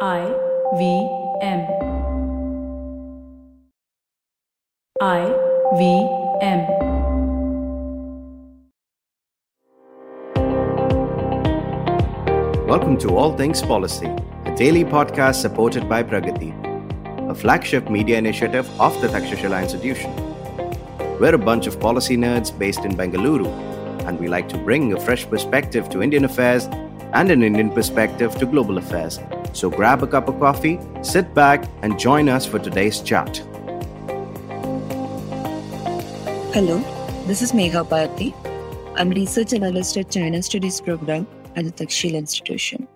I-V-M. Welcome to All Things Policy, a daily podcast supported by Pragati, a flagship media initiative of the Takshashila Institution. We're a bunch of policy nerds based in Bengaluru, and we like to bring a fresh perspective to Indian affairs and an Indian perspective to global affairs. So grab a cup of coffee, sit back, and join us for today's chat. Hello, this is Megha Bharti. I'm Research Analyst at China Studies Program at the Takshashila Institution.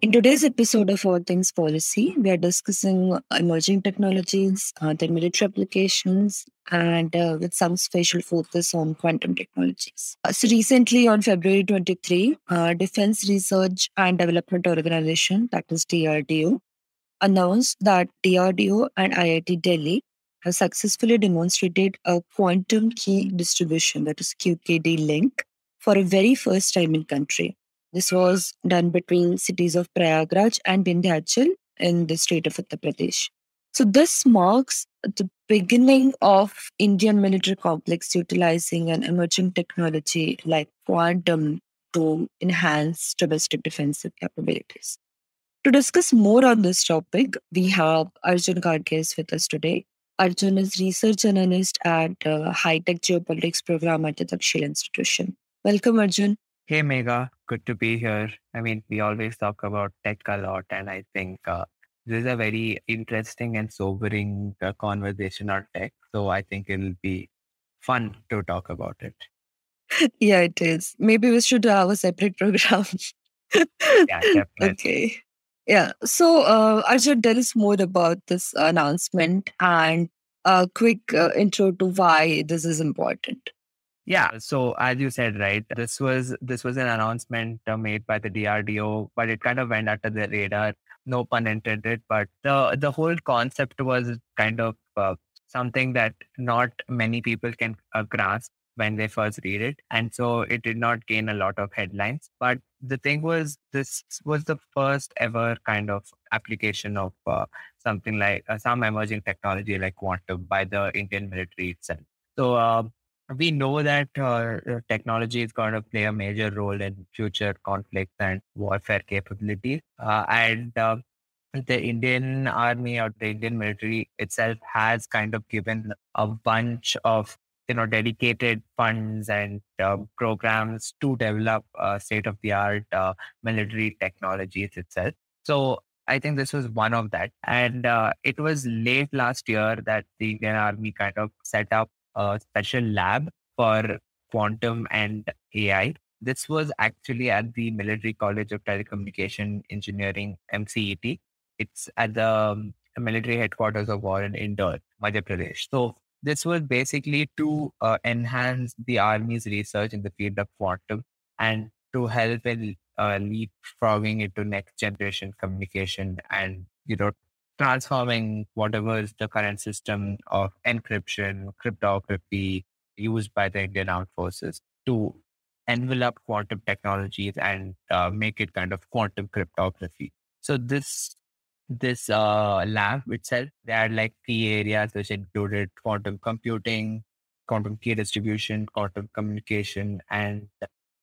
In today's episode of All Things Policy, we are discussing emerging technologies, their military applications, and with some special focus on quantum technologies. So recently, on February 23, Defense Research and Development Organization, that is DRDO, announced that DRDO and IIT Delhi have successfully demonstrated a quantum key distribution, that is QKD link, for a very first time in country. This was done between cities of Prayagraj and Vindhyachal in the state of Uttar Pradesh. So this marks the beginning of Indian military complex utilizing an emerging technology like quantum to enhance domestic defensive capabilities. To discuss more on this topic, we have Arjun Karkis with us today. Arjun is Research Analyst at High-Tech Geopolitics Program at the Takshashila Institution. Welcome, Arjun. Hey, Megha. Good to be here. We always talk about tech a lot, and I think this is a very interesting and sobering conversation on tech. So I think it'll be fun to talk about it. Yeah, it is. Maybe we should have a separate program. Yeah, definitely. Okay. Yeah. So Arjun, tell us more about this announcement and a quick intro to why this is important. Yeah. So as you said, right, this was an announcement made by the DRDO, but it kind of went under the radar. No pun intended. But the whole concept was kind of something that not many people can grasp when they first read it. And so it did not gain a lot of headlines. But the thing was, this was the first ever kind of application of something like some emerging technology like quantum by the Indian military itself. So we know that technology is going to play a major role in future conflicts and warfare capabilities. And the Indian army or the Indian military itself has kind of given a bunch of, dedicated funds and programs to develop state-of-the-art military technologies itself. So I think this was one of that. And it was late last year that the Indian army kind of set up a special lab for quantum and AI. This was actually at the Military College of Telecommunication Engineering, MCET. It's at the military headquarters of war in Indore, Madhya Pradesh. So this was basically to enhance the army's research in the field of quantum and to help in leapfrogging into next generation communication and, transforming whatever is the current system of encryption, cryptography used by the Indian Armed Forces to envelop quantum technologies and make it kind of quantum cryptography. So this lab itself, they had like three areas which included quantum computing, quantum key distribution, quantum communication, and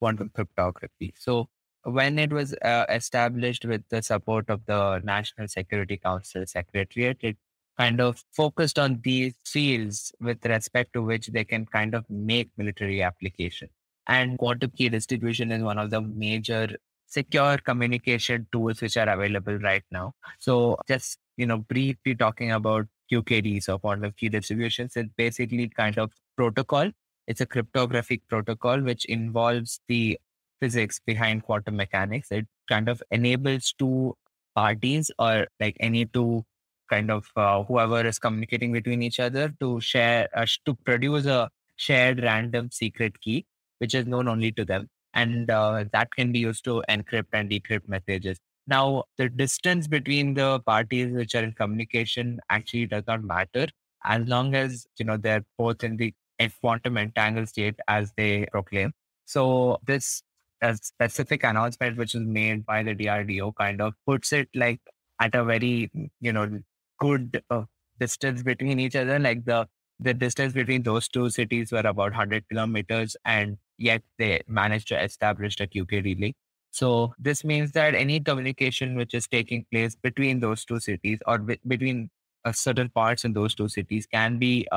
quantum cryptography. So when it was established with the support of the National Security Council Secretariat, it kind of focused on these fields with respect to which they can kind of make military application. And quantum key distribution is one of the major secure communication tools which are available right now. So just, briefly talking about QKDs or quantum key distributions, it's basically kind of protocol. It's a cryptographic protocol which involves the physics behind quantum mechanics. It kind of enables two parties or like any two kind of whoever is communicating between each other to share, to produce a shared random secret key, which is known only to them. And that can be used to encrypt and decrypt messages. Now, the distance between the parties which are in communication actually does not matter as long as, they're both in the quantum entangled state as they proclaim. So this a specific announcement which was made by the DRDO kind of puts it like at a very, good distance between each other. Like the distance between those two cities were about 100 kilometers, and yet they managed to establish a QKD link. So this means that any communication which is taking place between those two cities or between certain parts in those two cities can be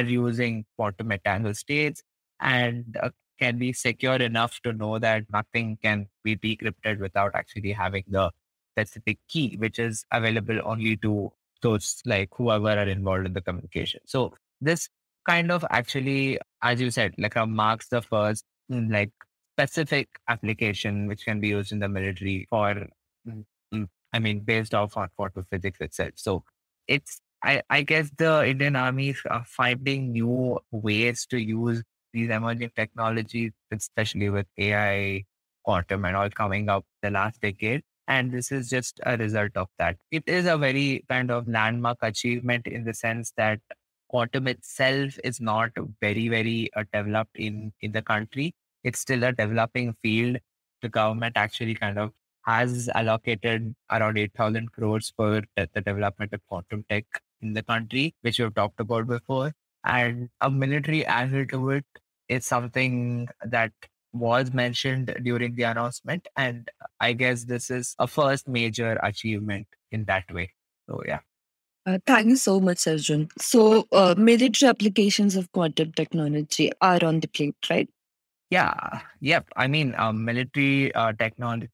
using quantum entangled states, and can be secure enough to know that nothing can be decrypted without actually having the specific key, which is available only to those like whoever are involved in the communication. So this kind of actually, as you said, like marks the first like specific application which can be used in the military for, based off on quantum physics itself. So it's, I guess the Indian Army are finding new ways to use these emerging technologies, especially with AI, quantum and all coming up the last decade. And this is just a result of that. It is a very kind of landmark achievement in the sense that quantum itself is not very, very developed in the country. It's still a developing field. The government actually kind of has allocated around 8,000 crores for the development of quantum tech in the country, which we've talked about before. And a military angle to it is something that was mentioned during the announcement. And I guess this is a first major achievement in that way. So, yeah. Thank you so much, Arjun. So, military applications of quantum technology are on the plate, right? Yeah. Yep. Military technology,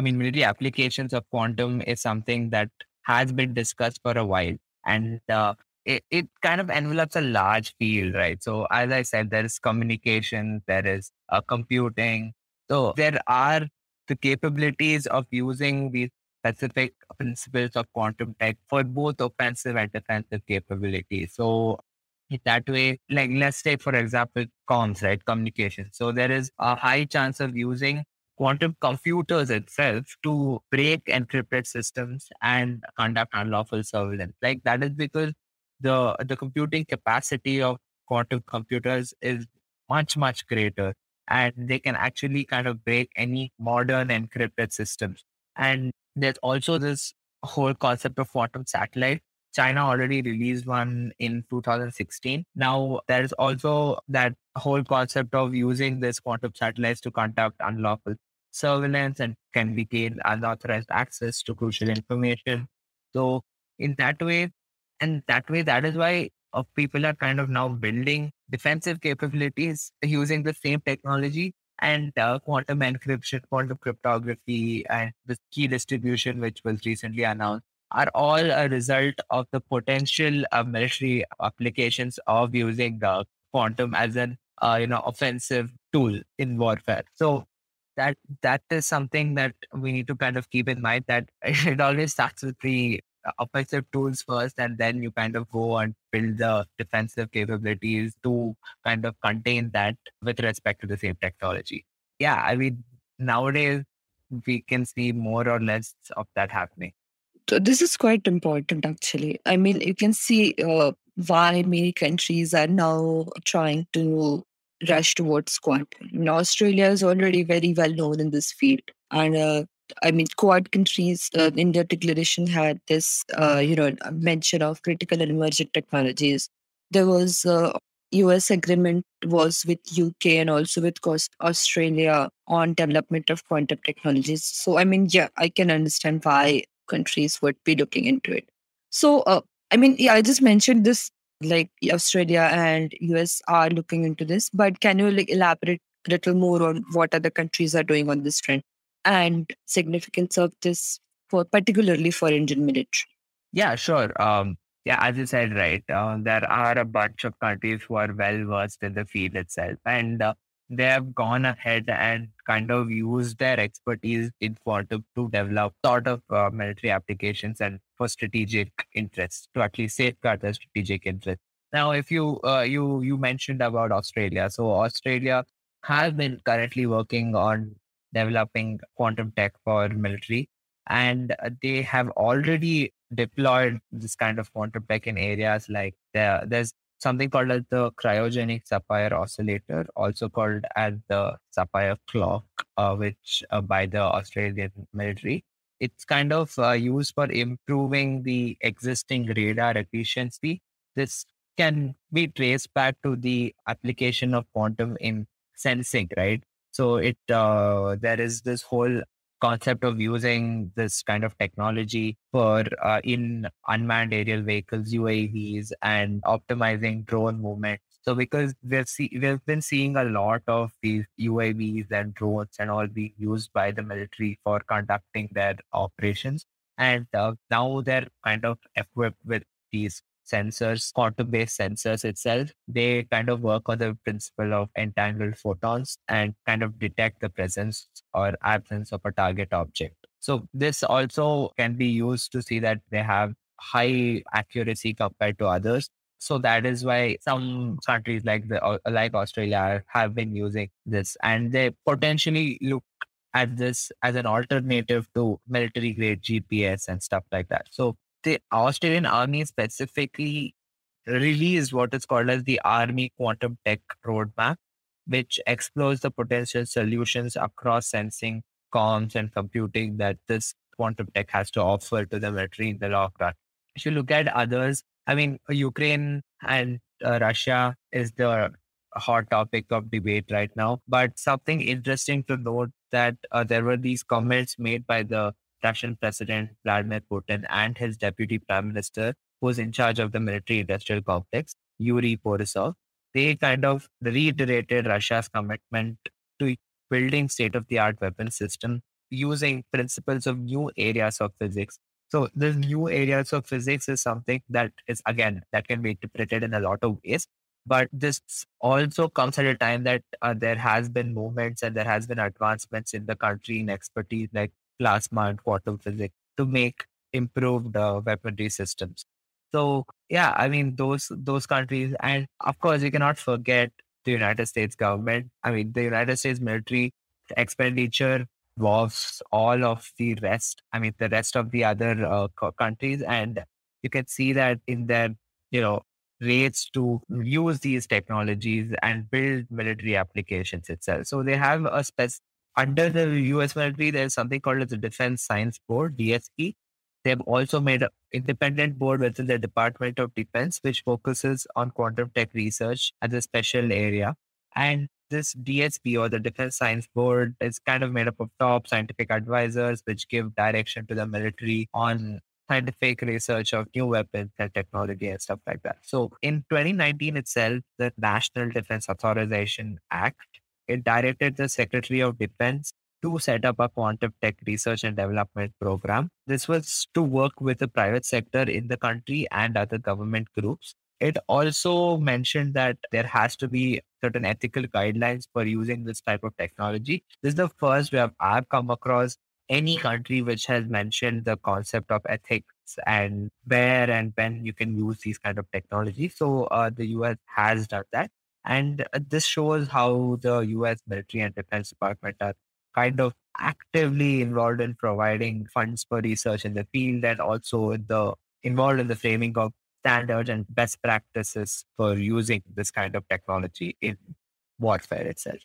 military applications of quantum is something that has been discussed for a while. And it kind of envelops a large field, right? So as I said, there is communication, there is computing. So there are the capabilities of using these specific principles of quantum tech for both offensive and defensive capabilities. So in that way, like let's say, for example, comms, right? Communication. So there is a high chance of using quantum computers itself to break encrypted systems and conduct unlawful surveillance. Like that is because the computing capacity of quantum computers is much, much greater, and they can actually kind of break any modern encrypted systems. And there's also this whole concept of quantum satellite. China already released one in 2016. Now there's also that whole concept of using this quantum satellites to conduct unlawful surveillance and can be gained unauthorized access to crucial information. So in that way, that is why people are kind of now building defensive capabilities using the same technology, and quantum encryption, quantum cryptography, and the key distribution, which was recently announced, are all a result of the potential military applications of using the quantum as an offensive tool in warfare. So that is something that we need to kind of keep in mind, that it always starts with the offensive tools first, and then you kind of go and build the defensive capabilities to kind of contain that with respect to the same technology. Yeah, nowadays we can see more or less of that happening. So this is quite important, actually. You can see why many countries are now trying to rush towards quantum. Australia is already very well known in this field, and Quad countries in their declaration had this, mention of critical and emerging technologies. There was U.S. agreement was with U.K. and also with Australia on development of quantum technologies. So, I can understand why countries would be looking into it. So, I just mentioned this, like Australia and U.S. are looking into this, but can you elaborate a little more on what other countries are doing on this trend and significance of this, particularly for Indian military? Yeah, sure. As you said, right, there are a bunch of countries who are well versed in the field itself, and they have gone ahead and kind of used their expertise in quantum to develop sort of military applications and for strategic interests, to actually safeguard their strategic interests. Now, if you mentioned about Australia, so Australia has been currently working on developing quantum tech for military, and they have already deployed this kind of quantum tech in areas like there's something called as the cryogenic sapphire oscillator, also called as the sapphire clock, which by the Australian military. It's kind of used for improving the existing radar efficiency. This can be traced back to the application of quantum in sensing, right? So it there is this whole concept of using this kind of technology for in unmanned aerial vehicles, UAVs, and optimizing drone movement. So because we've been seeing a lot of these UAVs and drones and all being used by the military for conducting their operations. And now they're kind of equipped with these sensors, quantum-based sensors itself. They kind of work on the principle of entangled photons and kind of detect the presence or absence of a target object. So this also can be used to see that they have high accuracy compared to others. So that is why some countries like Australia have been using this, and they potentially look at this as an alternative to military-grade GPS and stuff like that. So the Australian Army specifically released what is called as the Army Quantum Tech Roadmap, which explores the potential solutions across sensing, comms, and computing that this quantum tech has to offer to the military in the long run. If you look at others, I mean, Ukraine and Russia is the hot topic of debate right now. But something interesting to note that there were these comments made by the Russian President Vladimir Putin and his Deputy Prime Minister, who is in charge of the military-industrial complex, Yuri Borisov. They kind of reiterated Russia's commitment to building state-of-the-art weapon system using principles of new areas of physics. So the new areas of physics is something that is, again, that can be interpreted in a lot of ways. But this also comes at a time that there has been movements and there has been advancements in the country in expertise like plasma and quantum physics to make improved weaponry systems. So yeah, I mean, those countries, and of course we cannot forget the United States government. I mean, the United States military expenditure dwarfs all of the rest. I mean, the rest of the other countries, and you can see that in their, you know, rates to use these technologies and build military applications itself. So they have a under the US military, there's something called as the Defense Science Board, DSE. They've also made an independent board within the Department of Defense, which focuses on quantum tech research as a special area. And this DSB, or the Defense Science Board, is kind of made up of top scientific advisors, which give direction to the military on scientific research of new weapons and technology and stuff like that. So in 2019 itself, the National Defense Authorization Act, it directed the Secretary of Defense to set up a quantum tech research and development program. This was to work with the private sector in the country and other government groups. It also mentioned that there has to be certain ethical guidelines for using this type of technology. This is the first we I've come across any country which has mentioned the concept of ethics and where and when you can use these kind of technologies. So the US has done that. And this shows how the US military and defense department are kind of actively involved in providing funds for research in the field, and also involved in the framing of standards and best practices for using this kind of technology in warfare itself.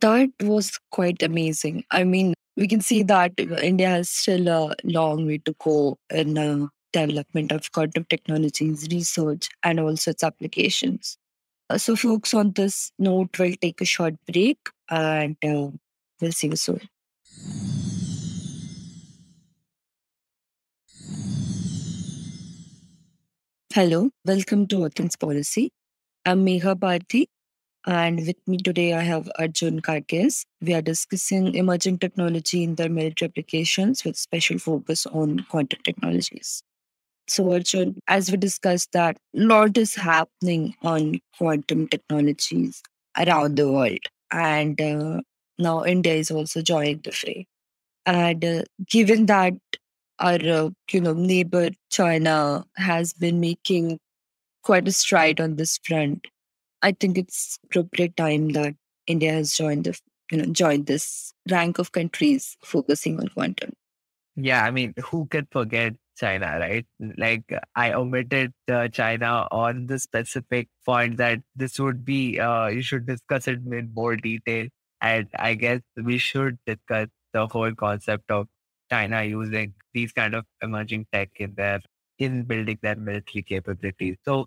That was quite amazing. I mean, we can see that India has still a long way to go in the development of quantum technologies, research, and also its applications. So folks, on this note, we'll take a short break and we'll see you soon. Hello, welcome to Athens Policy. I'm Megha Bharti, and with me today I have Arjun Karkis. We are discussing emerging technology in their military applications with special focus on quantum technologies. So Arjun, as we discussed that, a lot is happening on quantum technologies around the world. And now India is also joining the fray. And given that our neighbor China has been making quite a stride on this front, I think it's appropriate time that India has joined this rank of countries focusing on quantum. Yeah, I mean, who can forget China, right? Like, I omitted China on the specific point that this would be, you should discuss it in more detail. And I guess we should discuss the whole concept of China using these kind of emerging tech in building their military capabilities. So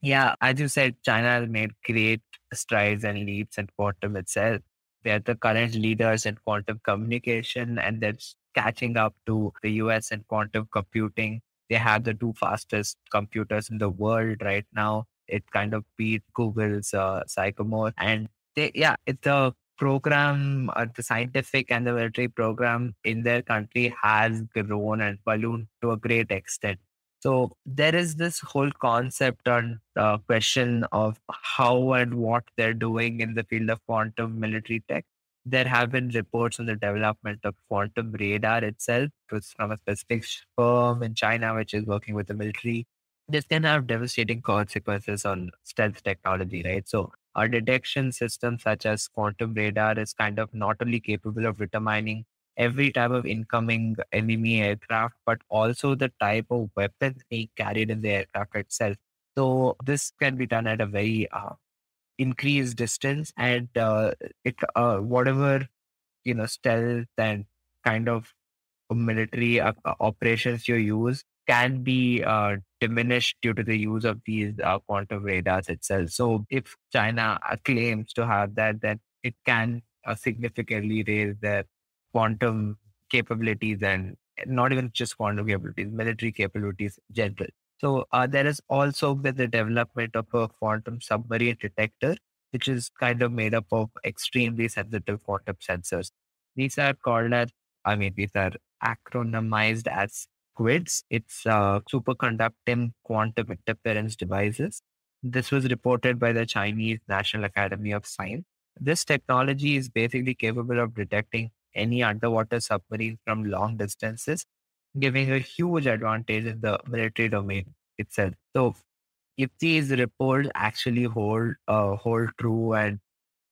yeah, as you said, China has made great strides and leaps in quantum itself. They are the current leaders in quantum communication, and they're catching up to the US in quantum computing. They have the two fastest computers in the world right now. It kind of beat Google's Sycamore. And it's a program, the scientific and the military program in their country has grown and ballooned to a great extent. So there is this whole concept on the question of how and what they're doing in the field of quantum military tech. There have been reports on the development of quantum radar itself, which is from a specific firm in China, which is working with the military. This can have devastating consequences on stealth technology, right? So our detection system, such as quantum radar, is kind of not only capable of determining every type of incoming enemy aircraft, but also the type of weapons being carried in the aircraft itself. So this can be done at a very increased distance, and whatever stealth and kind of military operations you use can be diminished due to the use of these quantum radars itself. So if China claims to have that, then it can significantly raise their quantum capabilities, and not even just quantum capabilities, military capabilities in general. So there is also the development of a quantum submarine detector, which is kind of made up of extremely sensitive quantum sensors. These are called as, these are acronymized as QUIDs. It's superconducting quantum interference devices. This was reported by the Chinese National Academy of Science. This technology is basically capable of detecting any underwater submarine from long distances, giving a huge advantage in the military domain itself. So if these reports actually hold true, and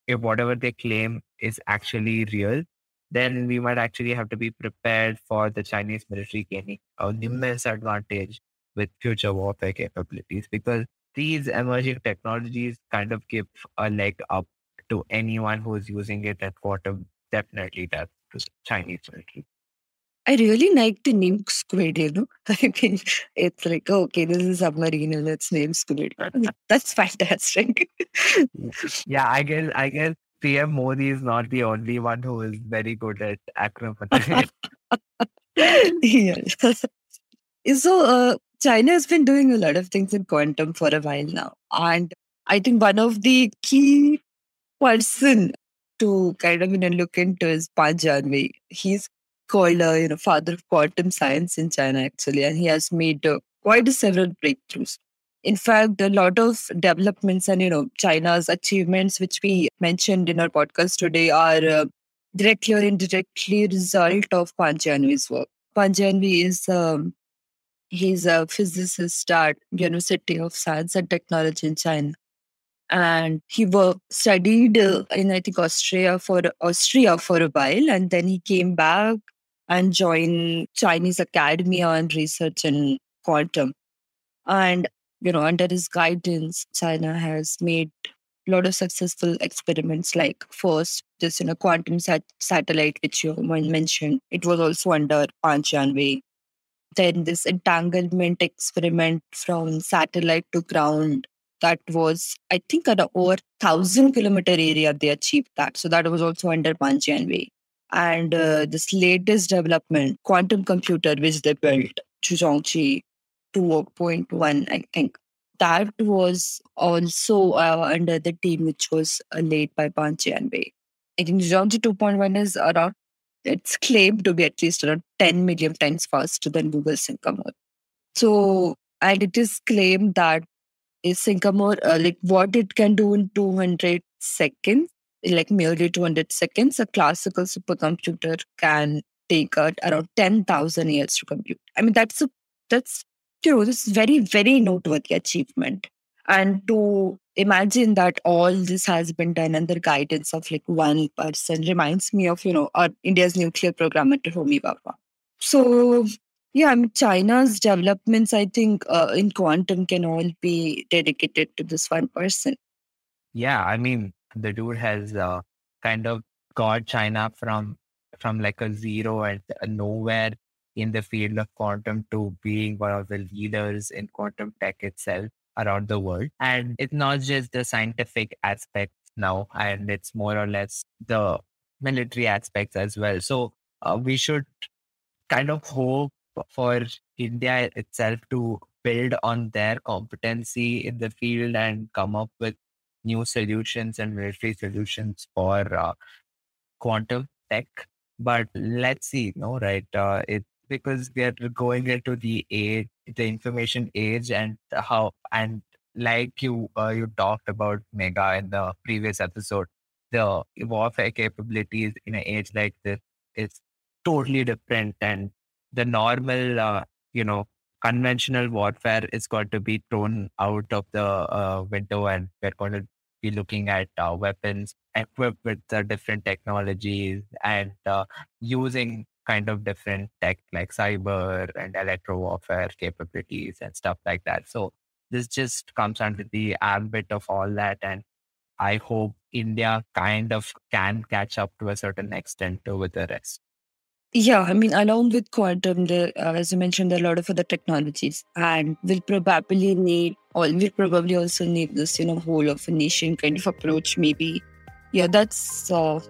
if whatever they claim is actually real, then we might actually have to be prepared for the Chinese military gaining an immense advantage with future warfare capabilities, because these emerging technologies kind of give a leg up to anyone who is using it, and quantum definitely does to the Chinese military. I really like the name Squid, I mean, it's like, okay, this is a submarine and it's named Squid. That's fantastic. Yeah, I guess PM Modi is not the only one who is very good at acronym. So China has been doing a lot of things in quantum for a while now. And I think one of the key person to kind of look into is Pan Jianwei. He's called father of quantum science in China, actually. And he has made quite several breakthroughs. In fact, a lot of developments and, China's achievements, which we mentioned in our podcast today, are directly or indirectly a result of Pan Jianwei's work. Pan Jianwei is he's a physicist at University of Science and Technology in China. And he studied in, I think, Austria for a while. And then he came back and joined Chinese academia and research in quantum. And under his guidance, China has made a lot of successful experiments, like first, this quantum satellite, which you mentioned. It was also under Pan Jianwei. Then this entanglement experiment from satellite to ground, that was, I think, at over 1,000-kilometer area, they achieved that. So that was also under Pan Jianwei. And this latest development, quantum computer, which they built, Zhuangzi 2.1, I think. That was also under the team which was laid by Pan Jianwei. I think Zhuangzi 2.1 is around, it's claimed to be at least around 10 million times faster than Google's Sycamore. So, and it is claimed that Sycamore, what it can do in 200 seconds, like merely 200 seconds, a classical supercomputer can take around 10,000 years to compute. I mean, that's this is very, very noteworthy achievement. And to imagine that all this has been done under guidance of one person reminds me of, our India's nuclear program at Homi Bhabha. So, yeah, China's developments, I think, in quantum can all be dedicated to this one person. Yeah, the dude has kind of got China from from like a zero and nowhere in the field of quantum to being one of the leaders in quantum tech itself around the world. And it's not just the scientific aspects now, and it's more or less the military aspects as well. So we should kind of hope for India itself to build on their competency in the field and come up with new solutions and military solutions for quantum tech. But let's see, no, right? It's because we are going into the age, the information age, and how, and like you talked about, Megha, in the previous episode, the warfare capabilities in an age like this is totally different, and the normal, conventional warfare is going to be thrown out of the window, and we're going to be looking at weapons equipped with different technologies and using kind of different tech like cyber and electro warfare capabilities and stuff like that. So this just comes under the ambit of all that. And I hope India kind of can catch up to a certain extent with the rest. Yeah, I mean, along with quantum, as you mentioned, there are a lot of other technologies, and we'll probably also need this, whole of a nation kind of approach, maybe. Yeah, that's a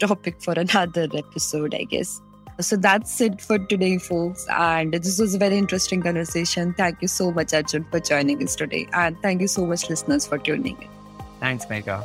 topic for another episode, I guess. So that's it for today, folks. And this was a very interesting conversation. Thank you so much, Arjun, for joining us today. And thank you so much, listeners, for tuning in. Thanks, Megha.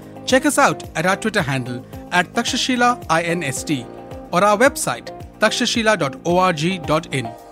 check us out at our Twitter handle @TakshashilaInst or our website takshashila.org.in.